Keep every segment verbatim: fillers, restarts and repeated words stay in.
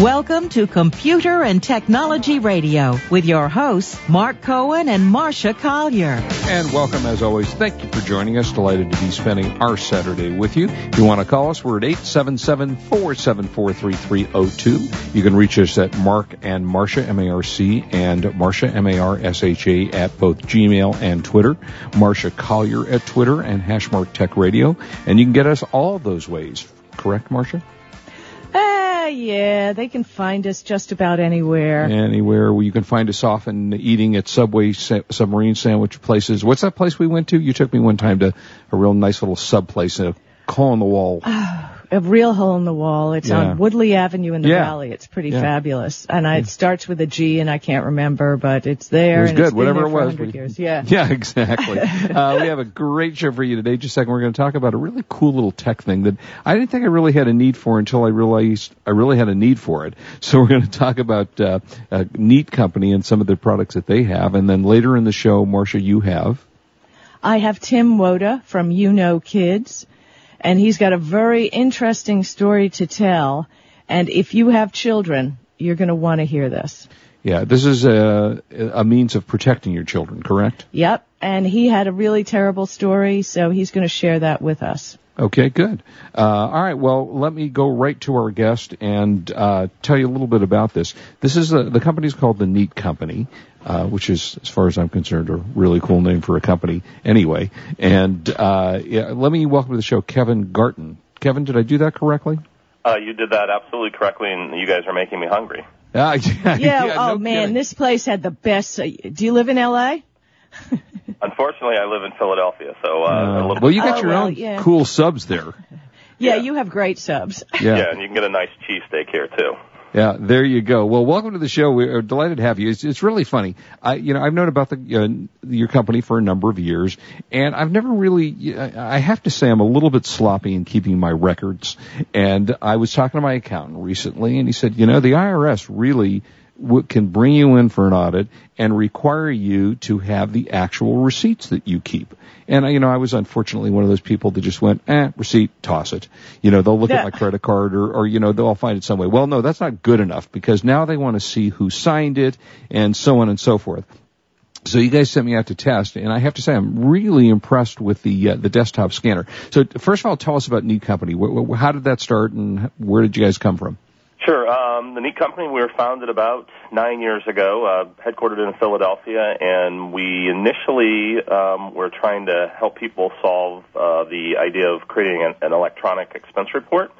Welcome to Computer and Technology Radio with your hosts, Mark Cohen and Marcia Collier. And welcome, as always. Thank you for joining us. Delighted to be spending our Saturday with you. If you want to call us, we're at eight seven seven, four seven four, three three zero two. You can reach us at Mark and Marcia, M A R C, and Marcia, M A R S H A, at both Gmail and Twitter. Marcia Collier at Twitter and Hashmark Tech Radio. And you can get us all those ways. Correct, Marcia? Yeah, they can find us just about anywhere. Anywhere. Well, you can find us often eating at Subway sa- submarine sandwich places. What's that place we went to? You took me one time to a real nice little sub place, a hole in the wall. Oh, a real hole in the wall. It's yeah. on Woodley Avenue in the yeah. Valley. It's pretty yeah. fabulous. And I, it starts with a G, and I can't remember, but it's there. It was and good, it's whatever it was. We, years. Yeah. yeah, exactly. uh, we have a great show for you today. Just a second, we're going to talk about a really cool little tech thing that I didn't think I really had a need for until I realized I really had a need for it. So we're going to talk about uh, a Neat Company and some of the products that they have. And then later in the show, Marcia, you have? I have Tim Woda from You Know Kids. And he's got a very interesting story to tell. And if you have children, you're going to want to hear this. Yeah, this is a, a means of protecting your children, correct? Yep. And he had a really terrible story, so he's going to share that with us. Okay, good. Uh, all right, well, let me go right to our guest and uh, tell you a little bit about this. This is a, the company is called The Neat Company, uh, which is, as far as I'm concerned, a really cool name for a company anyway. And uh, yeah, let me welcome to the show Kevin Garton. Kevin, did I do that correctly? Uh, you did that absolutely correctly, and you guys are making me hungry. Uh, yeah, yeah, oh, no man, kidding. This place had the best. Uh, do you live in L A? Unfortunately, I live in Philadelphia, so uh, a little well, you got oh, your well, own yeah. cool subs there. Yeah, yeah, you have great subs. Yeah. yeah, and you can get a nice cheesesteak here too. Yeah, there you go. Well, welcome to the show. We're delighted to have you. It's, it's really funny. I, you know, I've known about the uh, your company for a number of years, and I've never really. I have to say, I'm a little bit sloppy in keeping my records. And I was talking to my accountant recently, and he said, you know, the I R S really. Can bring you in for an audit and require you to have the actual receipts that you keep. And, you know, I was unfortunately one of those people that just went, eh, receipt, toss it. You know, they'll look yeah. at my credit card or, or, you know, they'll find it some way. Well, no, that's not good enough because now they want to see who signed it and so on and so forth. So you guys sent me out to test, and I have to say I'm really impressed with the uh, the desktop scanner. So first of all, tell us about Neat Company. Wh- wh- how did that start and where did you guys come from? Sure. Um, the Neat Company, we were founded about nine years ago, uh, headquartered in Philadelphia, and we initially um, were trying to help people solve uh, the idea of creating an, an electronic expense report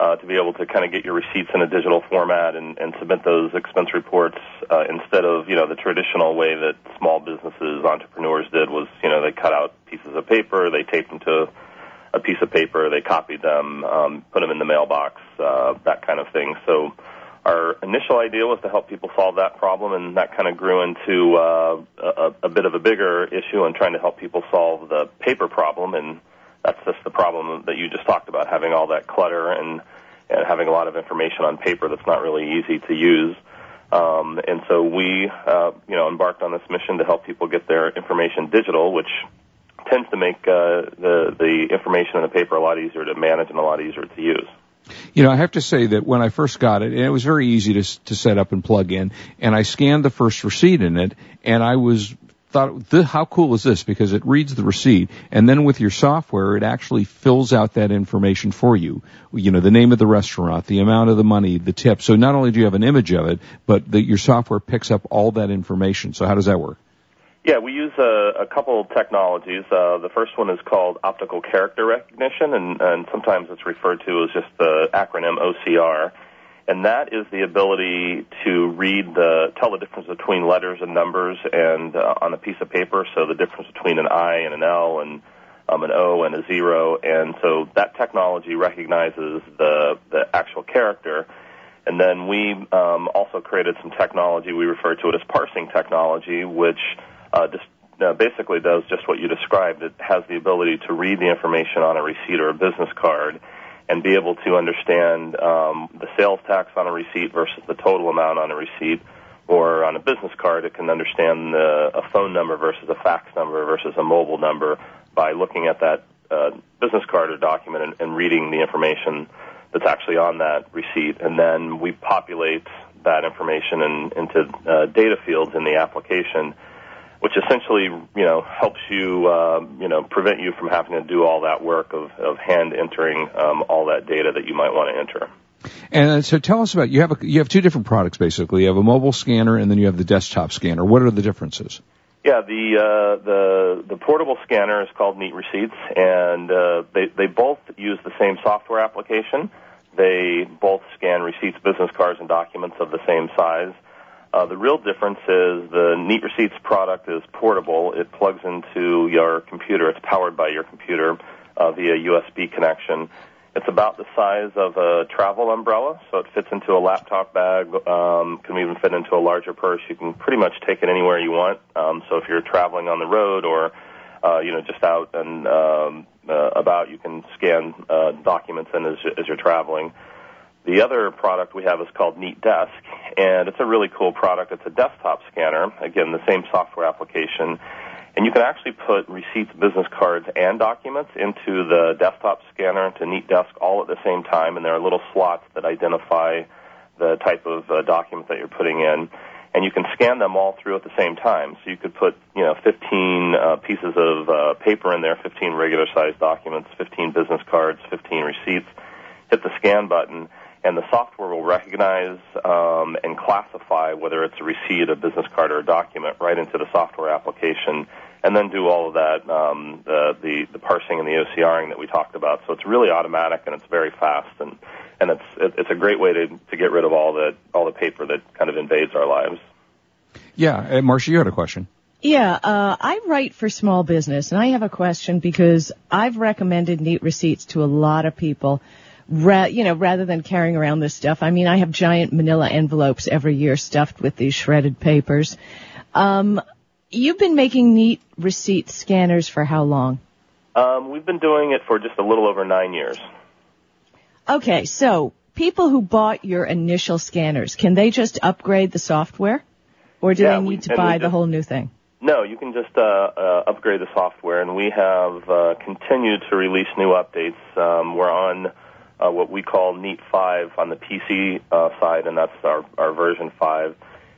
uh, to be able to kind of get your receipts in a digital format and, and submit those expense reports uh, instead of, you know, the traditional way that small businesses, entrepreneurs did was, you know, they cut out pieces of paper, they taped them to a piece of paper, they copied them, um, put them in the mailbox, uh, that kind of thing. So our initial idea was to help people solve that problem, and that kind of grew into uh, a, a bit of a bigger issue in trying to help people solve the paper problem, and that's just the problem that you just talked about, having all that clutter and, and having a lot of information on paper that's not really easy to use. Um, and so we uh, you know, embarked on this mission to help people get their information digital, which tends to make uh, the the information in the paper a lot easier to manage and a lot easier to use. You know, I have to say that when I first got it, and it was very easy to to set up and plug in, and I scanned the first receipt in it, and I was thought, how cool is this? Because it reads the receipt, and then with your software, it actually fills out that information for you. You know, the name of the restaurant, the amount of the money, the tip. So not only do you have an image of it, but that your software picks up all that information. So how does that work? Yeah, we use a, a couple of technologies. Uh, the first one is called optical character recognition, and, and sometimes it's referred to as just the acronym O C R. And that is the ability to read the, tell the difference between letters and numbers and uh, on a piece of paper, so the difference between an I and an L and um, an O and a zero. And so that technology recognizes the, the actual character. And then we um, also created some technology, we refer to it as parsing technology, which Uh, just, uh, basically does just what you described. It has the ability to read the information on a receipt or a business card and be able to understand um, the sales tax on a receipt versus the total amount on a receipt, or on a business card, it can understand the, a phone number versus a fax number versus a mobile number by looking at that uh, business card or document and, and reading the information that's actually on that receipt. And then we populate that information in, into uh, data fields in the application, which essentially, you know, helps you, uh, you know, prevent you from having to do all that work of, of hand entering um, all that data that you might want to enter. And so tell us about, you have a, you have two different products, basically. You have a mobile scanner and then you have the desktop scanner. What are the differences? Yeah, the uh, the, the portable scanner is called Neat Receipts, and uh, they, they both use the same software application. They both scan receipts, business cards, and documents of the same size. Uh, the real difference is the Neat Receipts product is portable. It plugs into your computer. It's powered by your computer uh, via U S B connection. It's about the size of a travel umbrella, so it fits into a laptop bag, um, can even fit into a larger purse. You can pretty much take it anywhere you want. Um, so if you're traveling on the road or, uh, you know, just out and um, uh, about, you can scan uh, documents in as, as you're traveling. The other product we have is called Neat Desk, and it's a really cool product. It's a desktop scanner, again, the same software application. And you can actually put receipts, business cards, and documents into the desktop scanner, into Neat Desk, all at the same time. And there are little slots that identify the type of uh, document that you're putting in. And you can scan them all through at the same time. So you could put, you know, fifteen uh, pieces of uh, paper in there, fifteen regular-sized documents, fifteen business cards, fifteen receipts. Hit the scan button, and the software will recognize um, and classify whether it's a receipt, a business card, or a document right into the software application, and then do all of that, um, the, the, the parsing and the O C Ring that we talked about. So it's really automatic, and it's very fast, and, and it's it, it's a great way to, to get rid of all the, all the paper that kind of invades our lives. Yeah, and Marcia, you had a question. Yeah, uh, I write for small business, and I have a question because I've recommended Neat Receipts to a lot of people. Ra- you know, rather than carrying around this stuff. I mean, I have giant manila envelopes every year stuffed with these shredded papers. Um, you've been making Neat Receipt scanners for how long? Um, we've been doing it for just a little over nine years. Okay, so people who bought your initial scanners, can they just upgrade the software? Or do yeah, they need we, to buy just, the whole new thing? No, you can just uh, uh, upgrade the software, and we have uh, continued to release new updates. Um, we're on... Uh, what we call Neat five on the P C uh, side, and that's our, our version five.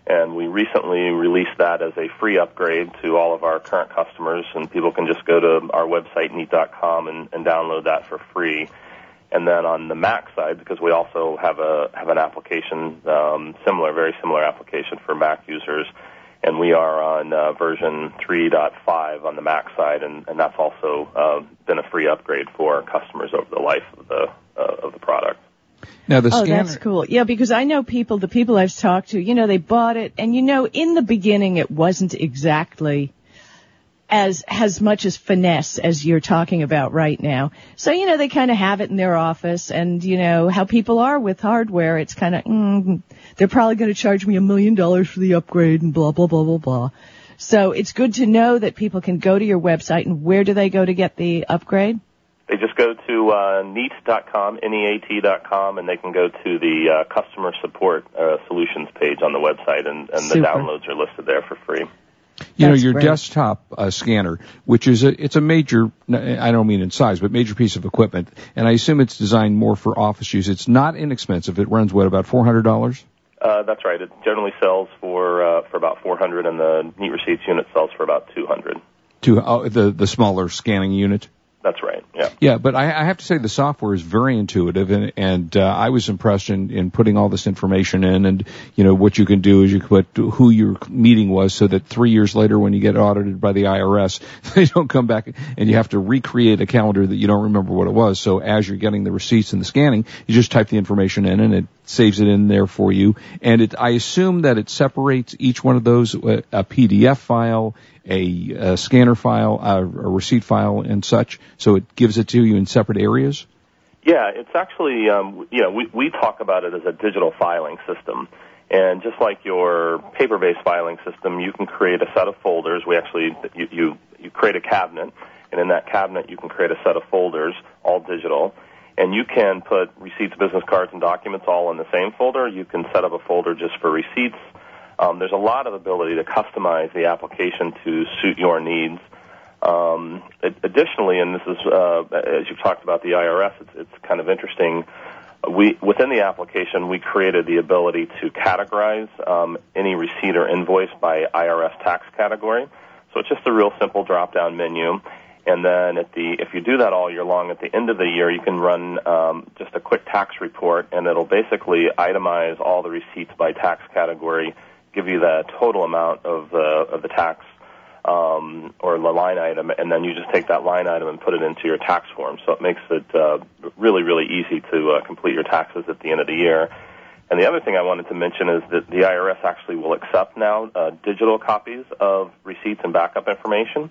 And we recently released that as a free upgrade to all of our current customers, and people can just go to our website, neat dot com, and, and download that for free. And then on the Mac side, because we also have a have an application, um, similar, very similar application for Mac users, and we are on uh, version three point five on the Mac side, and, and that's also uh, been a free upgrade for customers over the life of the Uh, of the product. Now the scanner. Oh, that's cool. Yeah, because I know people, the people I've talked to, you know, they bought it, and you know, in the beginning, it wasn't exactly as as much as finesse as you're talking about right now. So you know, they kind of have it in their office, and you know how people are with hardware. It's kind of mm, they're probably going to charge me a million dollars for the upgrade and blah blah blah blah blah. So it's good to know that people can go to your website, and where do they go to get the upgrade? They just go to uh, neat dot com, N E A T dot com, and they can go to the uh, customer support uh, solutions page on the website, and, and the downloads are listed there for free. You know, your desktop uh, scanner, which is a, it's a major, I don't mean in size, but major piece of equipment, and I assume it's designed more for office use. It's not inexpensive. It runs, what, about four hundred dollars? Uh, that's right. It generally sells for uh, for about four hundred dollars, and the Neat Receipts unit sells for about two hundred dollars. Two, oh, the, the smaller scanning unit? That's right, yeah. Yeah, but I, I have to say the software is very intuitive, and, and uh, I was impressed in, in putting all this information in, and, you know, what you can do is you can put who your meeting was so that three years later when you get audited by the I R S, they don't come back and you have to recreate a calendar that you don't remember what it was. So as you're getting the receipts and the scanning, you just type the information in, and it saves it in there for you. And it, I assume that it separates each one of those, a, a P D F file, A, a scanner file, a, a receipt file, and such, so it gives it to you in separate areas? Yeah, it's actually, um, you know, we, we talk about it as a digital filing system. And just like your paper-based filing system, you can create a set of folders. We actually, you, you, you create a cabinet, and in that cabinet you can create a set of folders, all digital. And you can put receipts, business cards, and documents all in the same folder. You can set up a folder just for receipts. Um, there's a lot of ability to customize the application to suit your needs. Um, additionally, and this is, uh, as you've talked about the I R S, it's, it's kind of interesting. We, within the application, we created the ability to categorize um, any receipt or invoice by I R S tax category. So it's just a real simple drop-down menu. And then at the, if you do that all year long, at the end of the year, you can run um, just a quick tax report, and it'll basically itemize all the receipts by tax category, give you the total amount of the, of the tax um, or the line item, and then you just take that line item and put it into your tax form. So it makes it uh, really, really easy to uh, complete your taxes at the end of the year. And the other thing I wanted to mention is that the I R S actually will accept now uh, digital copies of receipts and backup information.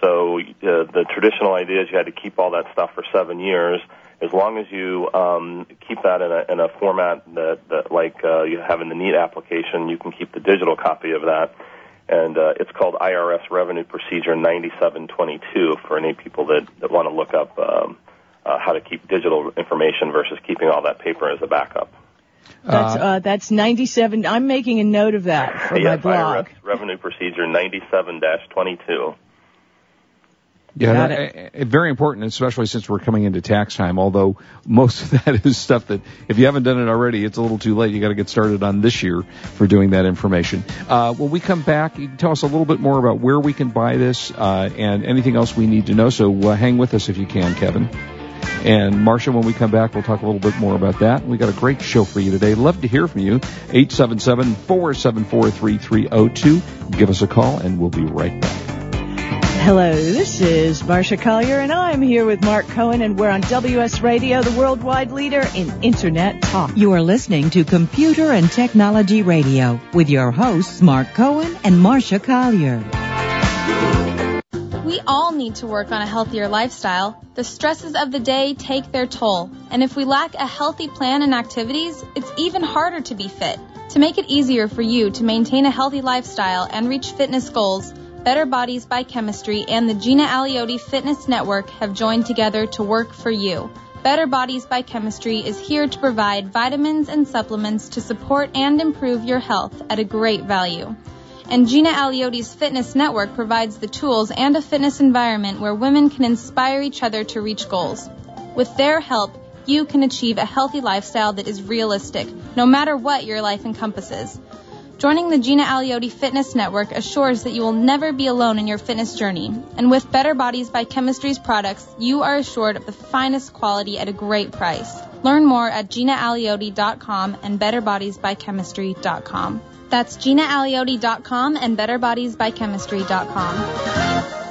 So uh, the traditional idea is you had to keep all that stuff for seven years. As long as you um, keep that in a, in a format that, that like uh, you have in the Neat application, you can keep the digital copy of that. And uh, it's called I R S Revenue Procedure ninety-seven twenty-two for any people that, that want to look up um, uh, how to keep digital information versus keeping all that paper as a backup. That's uh, that's ninety-seven. I'm making a note of that for yes, my blog. I R S Revenue Procedure ninety-seven twenty-two. Yeah, that, very important, especially since we're coming into tax time, although most of that is stuff that, if you haven't done it already, it's a little too late. You got to get started on this year for doing that information. Uh, when we come back, you can tell us a little bit more about where we can buy this uh, and anything else we need to know, so uh, hang with us if you can, Kevin. And, Marcia, when we come back, we'll talk a little bit more about that. We got a great show for you today. Love to hear from you. eight seven seven, four seven four, three three zero two. Give us a call, and we'll be right back. Hello, this is Marcia Collier, and I'm here with Mark Cohen, and we're on W S Radio, the worldwide leader in Internet talk. You are listening to Computer and Technology Radio with your hosts, Mark Cohen and Marcia Collier. We all need to work on a healthier lifestyle. The stresses of the day take their toll, and if we lack a healthy plan and activities, it's even harder to be fit. To make it easier for you to maintain a healthy lifestyle and reach fitness goals, Better Bodies by Chemistry and the Gina Aliotti Fitness Network have joined together to work for you. Better Bodies by Chemistry is here to provide vitamins and supplements to support and improve your health at a great value. And Gina Aliotti's Fitness Network provides the tools and a fitness environment where women can inspire each other to reach goals. With their help, you can achieve a healthy lifestyle that is realistic, no matter what your life encompasses. Joining the Gina Aliotti Fitness Network assures that you will never be alone in your fitness journey. And with Better Bodies by Chemistry's products, you are assured of the finest quality at a great price. Learn more at gina aliotti dot com and better bodies by chemistry dot com. That's gina aliotti dot com and better bodies by chemistry dot com.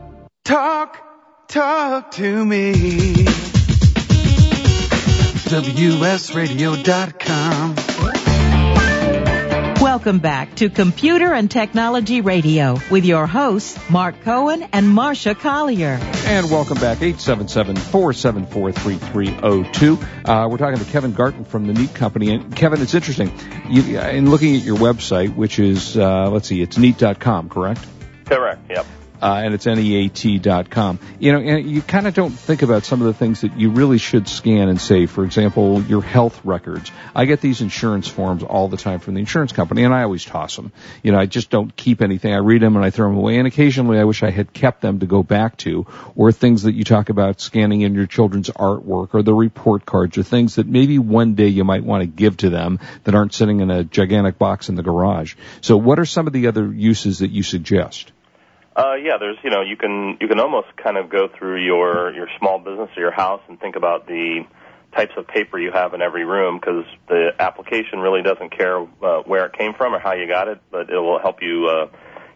Talk, talk to me. W S radio dot com. Welcome back to Computer and Technology Radio with your hosts, Mark Cohen and Marcia Collier. And welcome back, eight seven seven, four seven four, three three zero two. Uh, we're talking to Kevin Garton from the Neat Company. And, Kevin, it's interesting. You, in looking at your website, which is, uh, let's see, it's neat dot com, correct? Correct, yep. Uh, and it's N E A T dot com. You know, and you kind of don't think about some of the things that you really should scan and save. For example, your health records. I get these insurance forms all the time from the insurance company, and I always toss them. You know, I just don't keep anything. I read them and I throw them away, and occasionally I wish I had kept them to go back to, or things that you talk about scanning in your children's artwork or the report cards or things that maybe one day you might want to give to them that aren't sitting in a gigantic box in the garage. So what are some of the other uses that you suggest? Uh, yeah, there's, you know, you can, you can almost kind of go through your, your small business or your house and think about the types of paper you have in every room, because the application really doesn't care, uh, where it came from or how you got it, but it will help you, uh,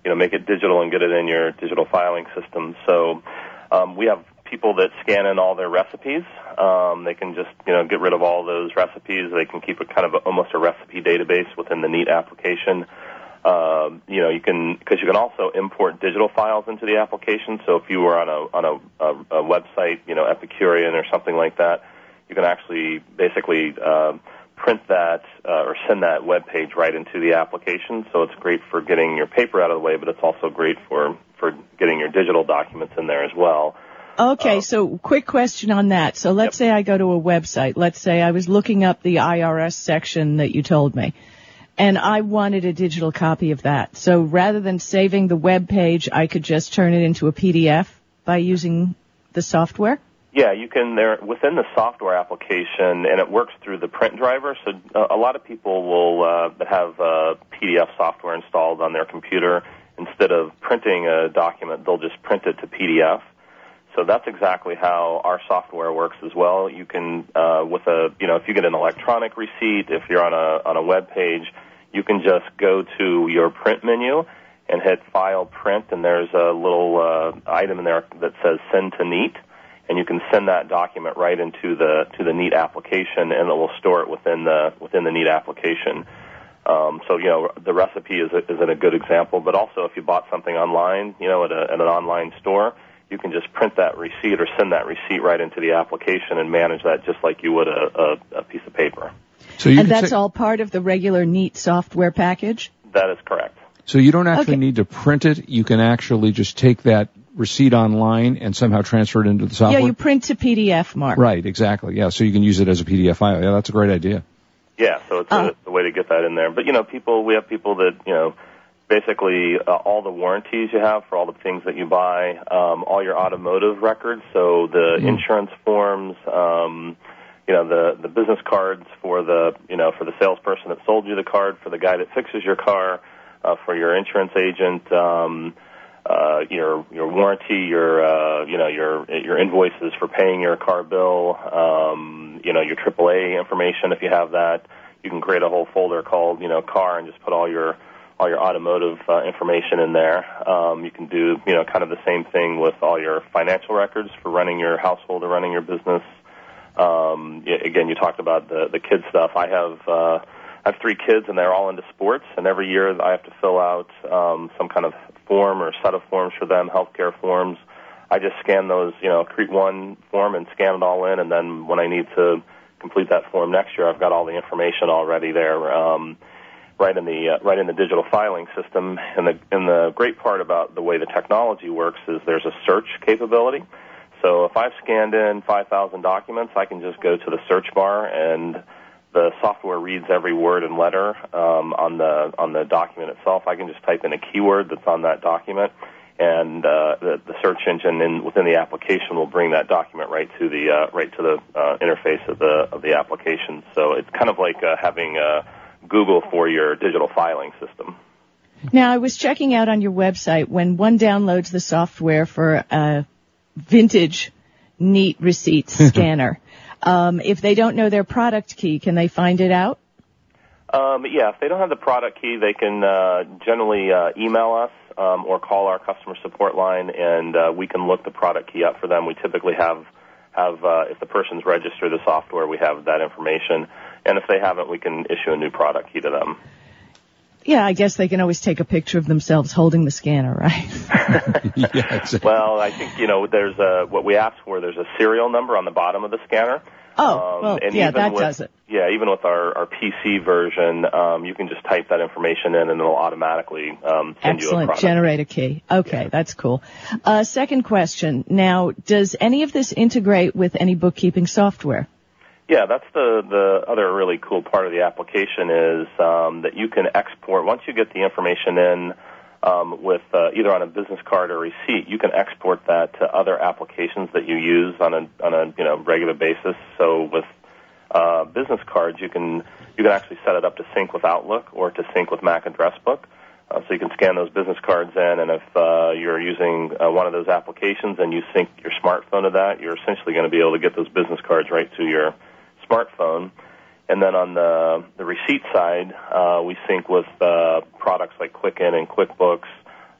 you know, make it digital and get it in your digital filing system. So, um, we have people that scan in all their recipes. Um, they can just, you know, get rid of all those recipes. They can keep a kind of a, almost a recipe database within the Neat application. Uh, you know, you can, because you can also import digital files into the application. So if you were on a on a, a, a website, you know, Epicurean or something like that, you can actually basically uh, print that uh, or send that web page right into the application. So it's great for getting your paper out of the way, but it's also great for, for getting your digital documents in there as well. Okay, um, so quick question on that. So let's yep. say I go to a website. Let's say I was looking up the I R S section that you told me. And I wanted a digital copy of that. So rather than saving the web page, I could just turn it into a P D F by using the software? Yeah, you can. There within the software application, and it works through the print driver. So a lot of people will uh, have uh, P D F software installed on their computer. Instead of printing a document, they'll just print it to P D F. So that's exactly how our software works as well. You can, uh, with a, you know, if you get an electronic receipt, if you're on a on a web page, you can just go to your print menu and hit File Print, and there's a little uh, item in there that says Send to Neat, and you can send that document right into the to the Neat application, and it will store it within the within the Neat application. Um, so, you know, the recipe is a, is a good example, but also if you bought something online, you know, at, a, at an online store, you can just print that receipt or send that receipt right into the application and manage that just like you would a, a, a piece of paper. So you and that's say, all part of the regular Neat software package? That is correct. So you don't actually okay. need to print it. You can actually just take that receipt online and somehow transfer it into the software? Yeah, you print to P D F, Mark. Right, exactly. Yeah, so you can use it as a P D F file. Yeah, that's a great idea. Yeah, so it's uh, a, a way to get that in there. But, you know, people, we have people that, you know, basically uh, all the warranties you have for all the things that you buy, um, all your automotive records, so the mm-hmm. insurance forms, um, you know, the, the business cards for the, you know, for the salesperson that sold you the card, for the guy that fixes your car, uh, for your insurance agent, um, uh, your, your warranty, your, uh, you know, your, your invoices for paying your car bill, um, you know, your triple A information if you have that. You can create a whole folder called, you know, car and just put all your, all your automotive uh, information in there. Um, you can do, you know, kind of the same thing with all your financial records for running your household or running your business. Um, again, you talked about the, the kid stuff. I have, uh, I have three kids and they're all into sports, and every year I have to fill out, um, some kind of form or set of forms for them, healthcare forms. I just scan those, you know, create one form and scan it all in, and then when I need to complete that form next year, I've got all the information already there. Um, right in the uh, right in the digital filing system, and the and the great part about the way the technology works is there's a search capability. So if I've scanned in five thousand documents, I can just go to the search bar, and the software reads every word and letter um, on the on the document itself. I can just type in a keyword that's on that document, and uh, the, the search engine in, within the application will bring that document right to the uh, right to the uh, interface of the of the application. So it's kind of like uh, having a Google for your digital filing system. Now, I was checking out on your website, when one downloads the software for a vintage Neat Receipts scanner, um, if they don't know their product key, can they find it out? Um, yeah, if they don't have the product key, they can uh, generally uh, email us um, or call our customer support line, and uh, we can look the product key up for them. We typically have, have uh, if the person's registered the software, we have that information. And if they haven't, we can issue a new product key to them. Yeah, I guess they can always take a picture of themselves holding the scanner, right? Yeah, exactly. Well, I think, you know, there's a, what we ask for, there's a serial number on the bottom of the scanner. Oh, um, well, and yeah, even that with, does it. Yeah, even with our, our P C version, um, you can just type that information in and it'll automatically um, send Excellent. you a product. Excellent, generate a key. Okay, yeah. That's cool. Uh, second question. Now, does any of this integrate with any bookkeeping software? Yeah, that's the, the other really cool part of the application is um, that you can export. Once you get the information in um, with uh, either on a business card or receipt, you can export that to other applications that you use on a on a you know regular basis. So with uh, business cards, you can you can actually set it up to sync with Outlook or to sync with Mac Address Book. Uh, so you can scan those business cards in, and if uh, you're using uh, one of those applications and you sync your smartphone to that, you're essentially going to be able to get those business cards right to your smartphone. And then on the the receipt side, uh, we sync with uh, products like Quicken and QuickBooks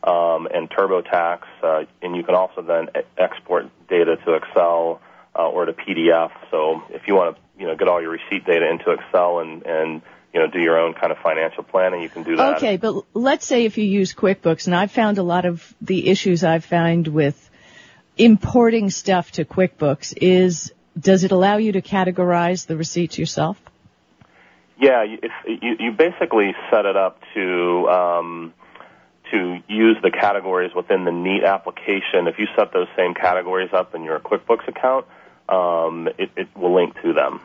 um, and TurboTax, uh, and you can also then e- export data to Excel uh, or to P D F. So if you want to, you know, get all your receipt data into Excel and, and you know, do your own kind of financial planning, you can do that. Okay, but let's say if you use QuickBooks, and I've found a lot of the issues I find with importing stuff to QuickBooks is, does it allow you to categorize the receipts yourself? Yeah, you, you, you basically set it up to um, to use the categories within the Neat application. If you set those same categories up in your QuickBooks account, um, it, it will link to them.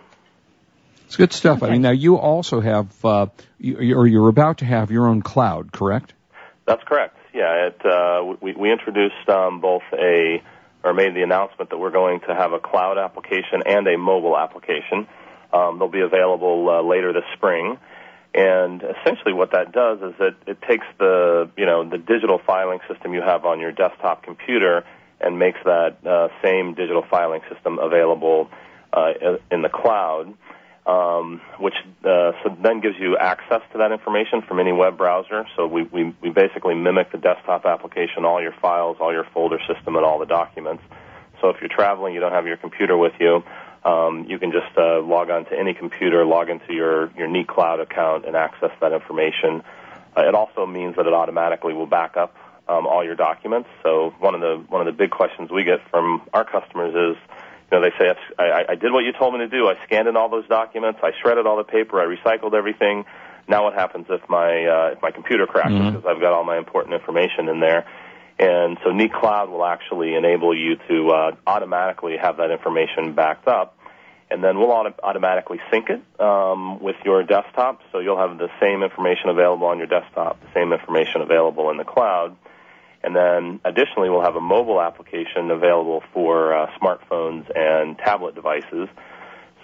It's good stuff. Okay. I mean, now you also have, uh, you, or you're about to have your own cloud, correct? That's correct. Yeah, it, uh, we, we introduced um, both a or made the announcement that we're going to have a cloud application and a mobile application. Um, they'll be available uh, later this spring. And essentially what that does is it, it takes the, you know, the digital filing system you have on your desktop computer and makes that uh, same digital filing system available uh, in the cloud, um, which uh, so then gives you access to that information from any web browser. So we, we, we basically mimic the desktop application, all your files, all your folder system, and all the documents. So if you're traveling, you don't have your computer with you, um, you can just uh, log on to any computer, log into your, your Neat Cloud account, and access that information. Uh, it also means that it automatically will back up um, all your documents. So one of the one of the big questions we get from our customers is, you know, they say, I, I did what you told me to do. I scanned in all those documents. I shredded all the paper. I recycled everything. Now what happens if my uh, if my computer crashes because mm-hmm. I've got all my important information in there? And so Neat Cloud will actually enable you to uh, automatically have that information backed up. And then we'll auto- automatically sync it um, with your desktop. So you'll have the same information available on your desktop, the same information available in the cloud. And then, additionally, we'll have a mobile application available for uh, smartphones and tablet devices.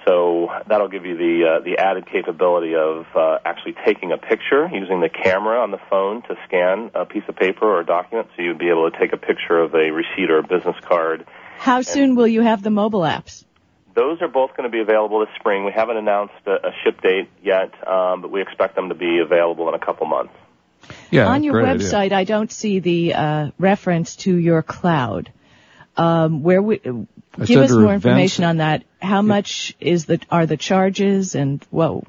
So that'll give you the uh, the added capability of uh, actually taking a picture using the camera on the phone to scan a piece of paper or a document. So you'd be able to take a picture of a receipt or a business card. How and soon will you have the mobile apps? Those are both going to be available this spring. We haven't announced a, a ship date yet, um, but we expect them to be available in a couple months. Yeah, on your website, idea. I don't see the uh, reference to your cloud. Um, where we, That's give us more events. information on that. How yeah. much is the are the charges and whoa?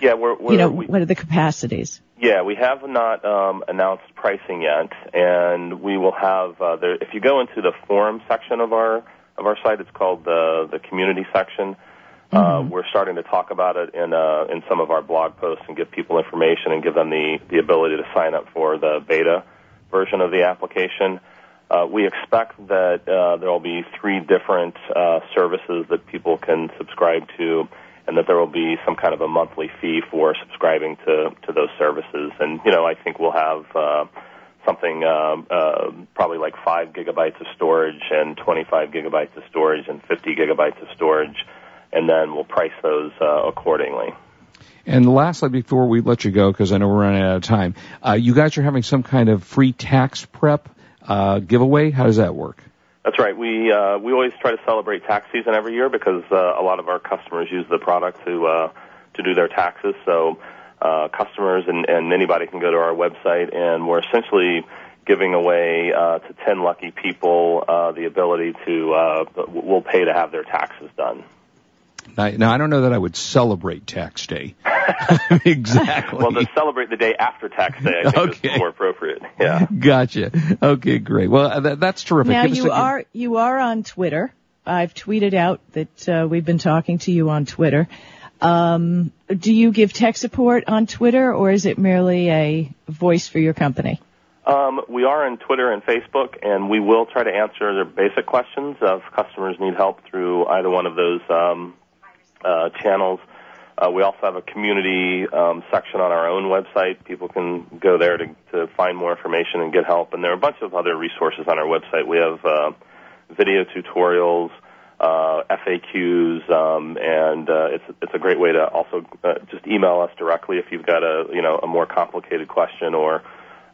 Yeah, we're, we're you know we, what are the capacities? Yeah, we have not um, announced pricing yet, and we will have. Uh, there, if you go into the forum section of our of our site, it's called the the community section. Uh, we're starting to talk about it in uh, in some of our blog posts and give people information and give them the, the ability to sign up for the beta version of the application. Uh, we expect that uh, there will be three different uh, services that people can subscribe to, and that there will be some kind of a monthly fee for subscribing to, to those services. And, you know, I think we'll have uh, something um, uh, probably like five gigabytes of storage and twenty-five gigabytes of storage and fifty gigabytes of storage, and then we'll price those uh, accordingly. And lastly, before we let you go, because I know we're running out of time, uh, you guys are having some kind of free tax prep uh, giveaway. How does that work? That's right. We uh, we always try to celebrate tax season every year because uh, a lot of our customers use the product to uh, to do their taxes. So uh, customers, and, and anybody can go to our website, and we're essentially giving away uh, to ten lucky people uh, the ability to uh, will pay to have their taxes done. Now, now, I don't know that I would celebrate Tax Day. Exactly. Well, to celebrate the day after Tax Day, I think okay. is more appropriate. Yeah. Gotcha. Okay, great. Well, that, that's terrific. Now, Give you are you are on Twitter. I've tweeted out that uh, we've been talking to you on Twitter. Um, do you give tech support on Twitter, or is it merely a voice for your company? Um, we are on Twitter and Facebook, and we will try to answer their basic questions if customers need help through either one of those um Uh, channels. Uh, we also have a community um, section on our own website. People can go there to, to find more information and get help. And there are a bunch of other resources on our website. We have uh, video tutorials, uh, F A Qs, um, and uh, it's it's a great way to also uh, just email us directly if you've got a you know a more complicated question or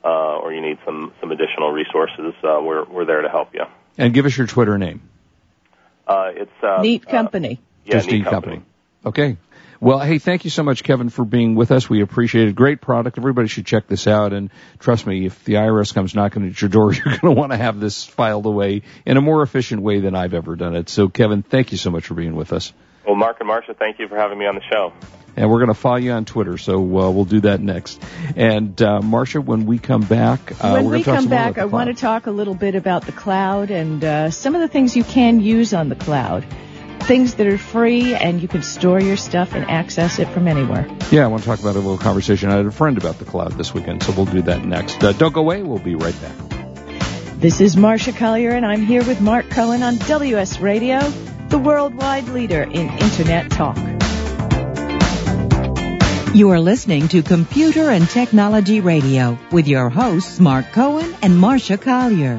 uh, or you need some some additional resources. Uh, we're we're there to help you. And give us your Twitter name. Uh, it's uh, Neat Company. Uh, Yeah, Just Neat Company. Company. Okay. Well, hey, thank you so much, Kevin, for being with us. We appreciate it. Great product. Everybody should check this out. And trust me, if the I R S comes knocking at your door, you're going to want to have this filed away in a more efficient way than I've ever done it. So, Kevin, thank you so much for being with us. Well, Mark and Marcia, thank you for having me on the show. And we're going to follow you on Twitter, so uh, we'll do that next. And, uh, Marcia, when we come back... Uh, when we're we come back, I want to talk a little bit about the cloud and uh, some of the things you can use on the cloud. Things that are free, and you can store your stuff and access it from anywhere. Yeah, I want to talk about a little conversation. I had a friend about the cloud this weekend, so we'll do that next. Uh, don't go away. We'll be right back. This is Marcia Collier, and I'm here with Mark Cohen on W S Radio, the worldwide leader in Internet talk. You are listening to Computer and Technology Radio with your hosts, Mark Cohen and Marcia Collier.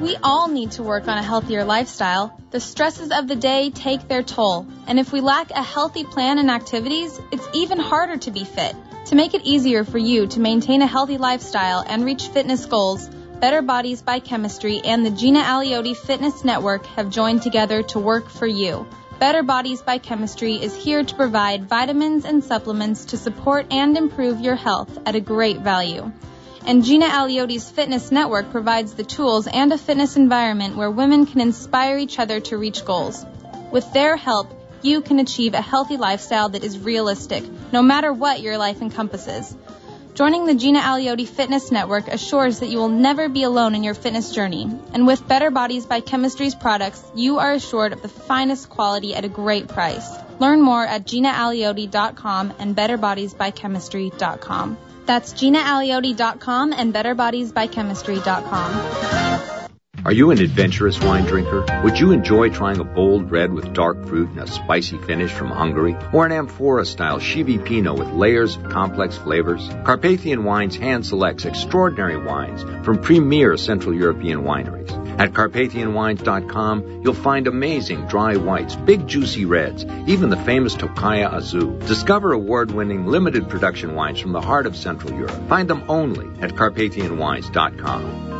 We all need to work on a healthier lifestyle. The stresses of the day take their toll, and if we lack a healthy plan and activities, it's even harder to be fit. To make it easier for you to maintain a healthy lifestyle and reach fitness goals, Better Bodies by Chemistry and the Gina Aliotti Fitness Network have joined together to work for you. Better Bodies by Chemistry is here to provide vitamins and supplements to support and improve your health at a great value. And Gina Aliotti's Fitness Network provides the tools and a fitness environment where women can inspire each other to reach goals. With their help, you can achieve a healthy lifestyle that is realistic, no matter what your life encompasses. Joining the Gina Aliotti Fitness Network assures that you will never be alone in your fitness journey. And with Better Bodies by Chemistry's products, you are assured of the finest quality at a great price. Learn more at Gina Aliotti dot com and Better Bodies by Chemistry dot com. That's Gina Aliotti dot com and Better Bodies by Chemistry dot com. Are you an adventurous wine drinker? Would you enjoy trying a bold red with dark fruit and a spicy finish from Hungary? Or an amphora-style Chianti Pinot with layers of complex flavors? Carpathian Wines hand selects extraordinary wines from premier Central European wineries. At Carpathian Wines dot com, you'll find amazing dry whites, big juicy reds, even the famous Tokaja Azul. Discover award-winning limited production wines from the heart of Central Europe. Find them only at Carpathian Wines dot com.